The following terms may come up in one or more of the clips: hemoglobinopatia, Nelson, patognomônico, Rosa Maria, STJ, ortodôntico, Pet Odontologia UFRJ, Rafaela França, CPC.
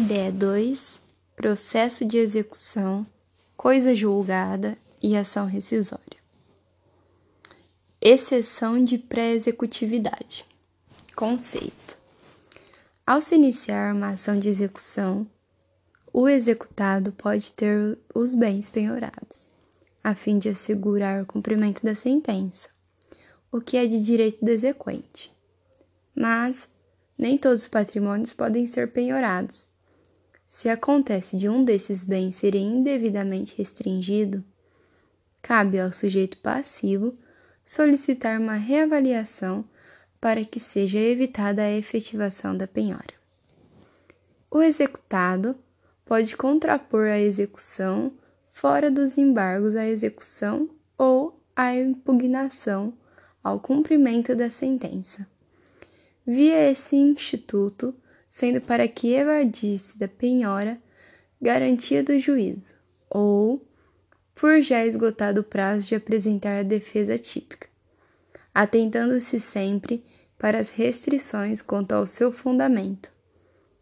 STD 2, processo de execução, coisa julgada e ação rescisória. Exceção de pré-executividade. Conceito. Ao se iniciar uma ação de execução, o executado pode ter os bens penhorados, a fim de assegurar o cumprimento da sentença, o que é de direito do exequente. Mas nem todos os patrimônios podem ser penhorados. Se acontece de um desses bens ser indevidamente restringido, cabe ao sujeito passivo solicitar uma reavaliação para que seja evitada a efetivação da penhora. O executado pode contrapor a execução fora dos embargos à execução ou à impugnação ao cumprimento da sentença, via esse instituto, sendo para que evadisse da penhora garantia do juízo ou por já esgotado o prazo de apresentar a defesa típica, atentando-se sempre para as restrições quanto ao seu fundamento.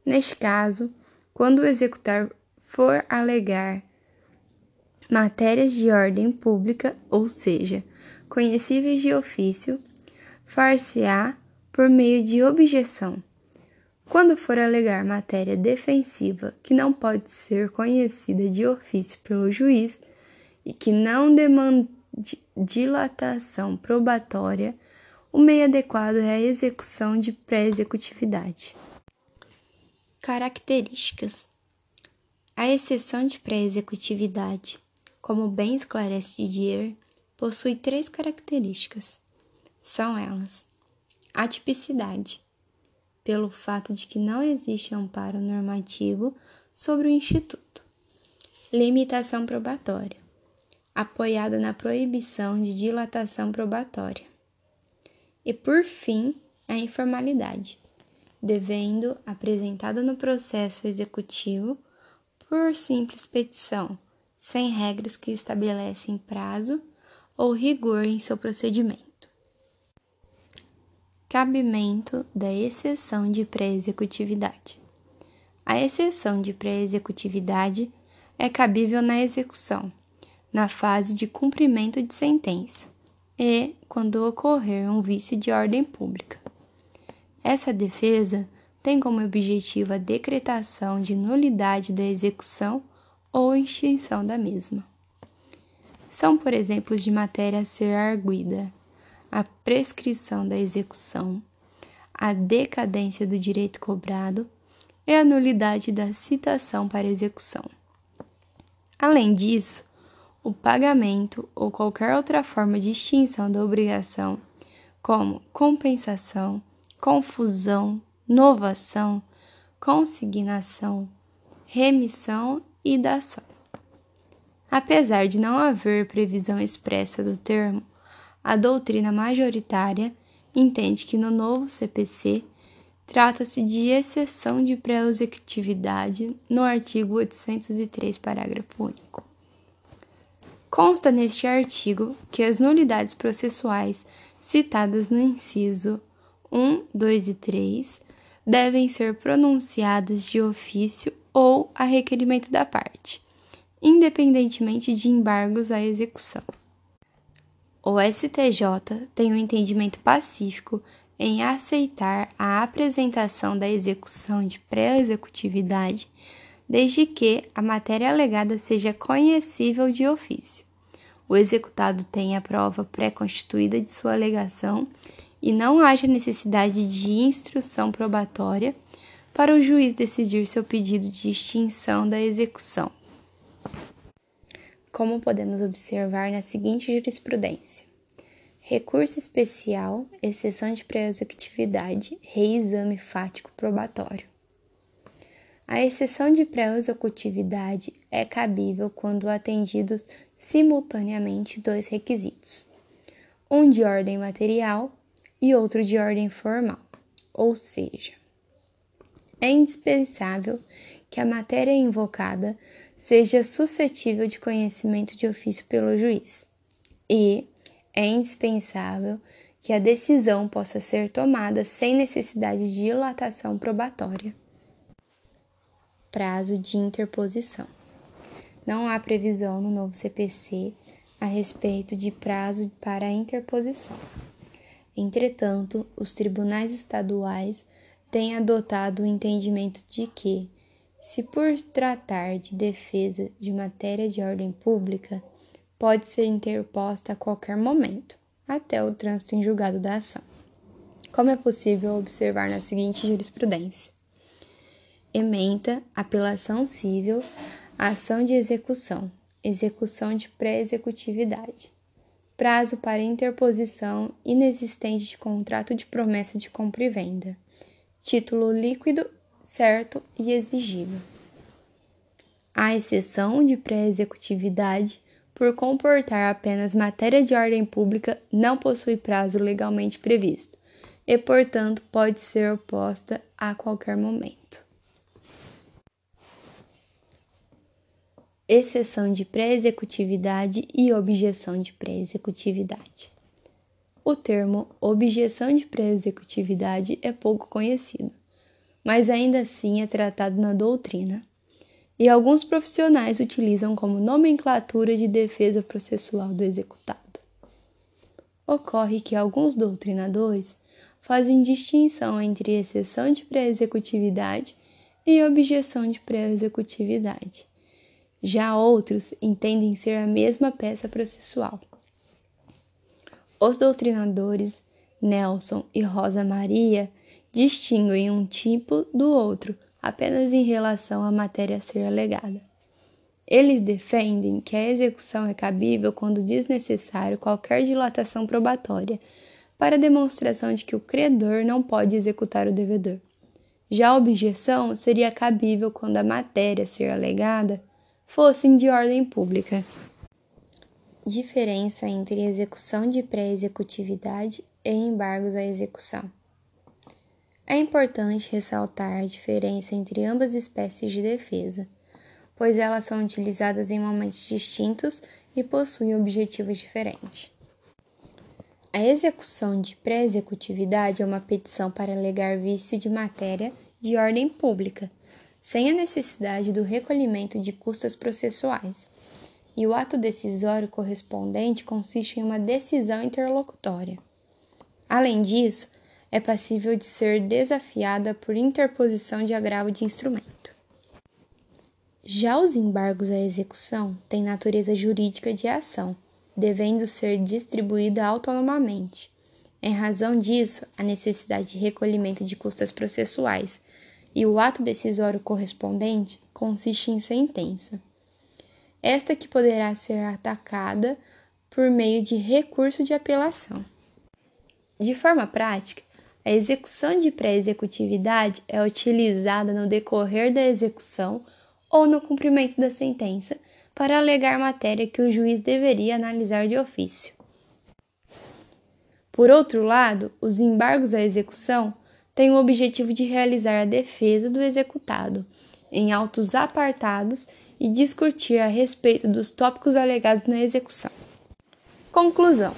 Neste caso, quando o executar for alegar matérias de ordem pública, ou seja, conhecíveis de ofício, far-se-á por meio de objeção. Quando for alegar matéria defensiva que não pode ser conhecida de ofício pelo juiz e que não demande dilatação probatória, o meio adequado é a execução de pré-executividade. Características. A exceção de pré-executividade, como bem esclarece Didier, possui três características. São elas: a tipicidade, pelo fato de que não existe amparo normativo sobre o instituto. Limitação probatória, apoiada na proibição de dilatação probatória. E, por fim, a informalidade, devendo apresentada no processo executivo por simples petição, sem regras que estabelecem prazo ou rigor em seu procedimento. Cabimento da exceção de pré-executividade. A exceção de pré-executividade é cabível na execução, na fase de cumprimento de sentença e quando ocorrer um vício de ordem pública. Essa defesa tem como objetivo a decretação de nulidade da execução ou extinção da mesma. São, por exemplo, de matéria a ser arguida a prescrição da execução, a decadência do direito cobrado e a nulidade da citação para execução. Além disso, o pagamento ou qualquer outra forma de extinção da obrigação, como compensação, confusão, novação, consignação, remissão e dação. Apesar de não haver previsão expressa do termo, a doutrina majoritária entende que no novo CPC trata-se de exceção de pré-executividade no artigo 803, parágrafo único. Consta neste artigo que as nulidades processuais citadas no inciso 1, 2 e 3 devem ser pronunciadas de ofício ou a requerimento da parte, independentemente de embargos à execução. O STJ tem um entendimento pacífico em aceitar a apresentação da execução de pré-executividade, desde que a matéria alegada seja conhecível de ofício, o executado tenha a prova pré-constituída de sua alegação e não haja necessidade de instrução probatória para o juiz decidir seu pedido de extinção da execução, como podemos observar na seguinte jurisprudência: recurso especial, exceção de pré-executividade, reexame fático probatório. A exceção de pré-executividade é cabível quando atendidos simultaneamente dois requisitos, um de ordem material e outro de ordem formal, ou seja, é indispensável que a matéria invocada seja suscetível de conhecimento de ofício pelo juiz e é indispensável que a decisão possa ser tomada sem necessidade de dilatação probatória. prazo de interposição. Não há previsão no novo CPC a respeito de prazo para a interposição. Entretanto, os tribunais estaduais têm adotado o entendimento de que, se por tratar de defesa de matéria de ordem pública, pode ser interposta a qualquer momento, até o trânsito em julgado da ação, como é possível observar na seguinte jurisprudência. Ementa, apelação cível, ação de execução, execução de pré-executividade. Prazo para interposição inexistente de contrato de promessa de compra e venda. Título líquido, certo e exigível. À exceção de pré-executividade, por comportar apenas matéria de ordem pública, não possui prazo legalmente previsto e, portanto, pode ser oposta a qualquer momento. Exceção de pré-executividade e objeção de pré-executividade. O termo objeção de pré-executividade é pouco conhecido, mas ainda assim é tratado na doutrina, e alguns profissionais utilizam como nomenclatura de defesa processual do executado. Ocorre que alguns doutrinadores fazem distinção entre exceção de pré-executividade e objeção de pré-executividade. Já outros entendem ser a mesma peça processual. Os doutrinadores Nelson e Rosa Maria distinguem um tipo do outro apenas em relação à matéria a ser alegada. Eles defendem que a execução é cabível quando desnecessário qualquer dilatação probatória para demonstração de que o credor não pode executar o devedor. Já a objeção seria cabível quando a matéria a ser alegada fossem de ordem pública. Diferença entre execução de pré-executividade e embargos à execução. É importante ressaltar a diferença entre ambas espécies de defesa, pois elas são utilizadas em momentos distintos e possuem objetivos diferentes. A execução de pré-executividade é uma petição para alegar vício de matéria de ordem pública, sem a necessidade do recolhimento de custas processuais, e o ato decisório correspondente consiste em uma decisão interlocutória. Além disso, é passível de ser desafiada por interposição de agravo de instrumento. Já os embargos à execução têm natureza jurídica de ação, devendo ser distribuída autonomamente. Em razão disso, a necessidade de recolhimento de custas processuais, e o ato decisório correspondente consiste em sentença, esta que poderá ser atacada por meio de recurso de apelação. De forma prática, a execução de pré-executividade é utilizada no decorrer da execução ou no cumprimento da sentença para alegar matéria que o juiz deveria analisar de ofício. Por outro lado, os embargos à execução tem o objetivo de realizar a defesa do executado, em autos apartados e discutir a respeito dos tópicos alegados na execução. Conclusão.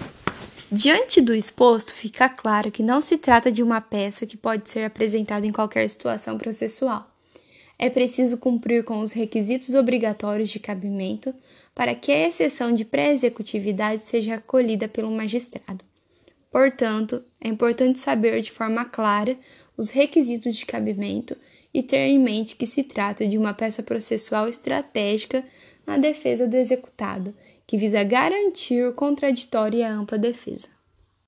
Diante do exposto, fica claro que não se trata de uma peça que pode ser apresentada em qualquer situação processual. É preciso cumprir com os requisitos obrigatórios de cabimento para que a exceção de pré-executividade seja acolhida pelo magistrado. Portanto, é importante saber de forma clara os requisitos de cabimento e ter em mente que se trata de uma peça processual estratégica na defesa do executado, que visa garantir o contraditório e a ampla defesa.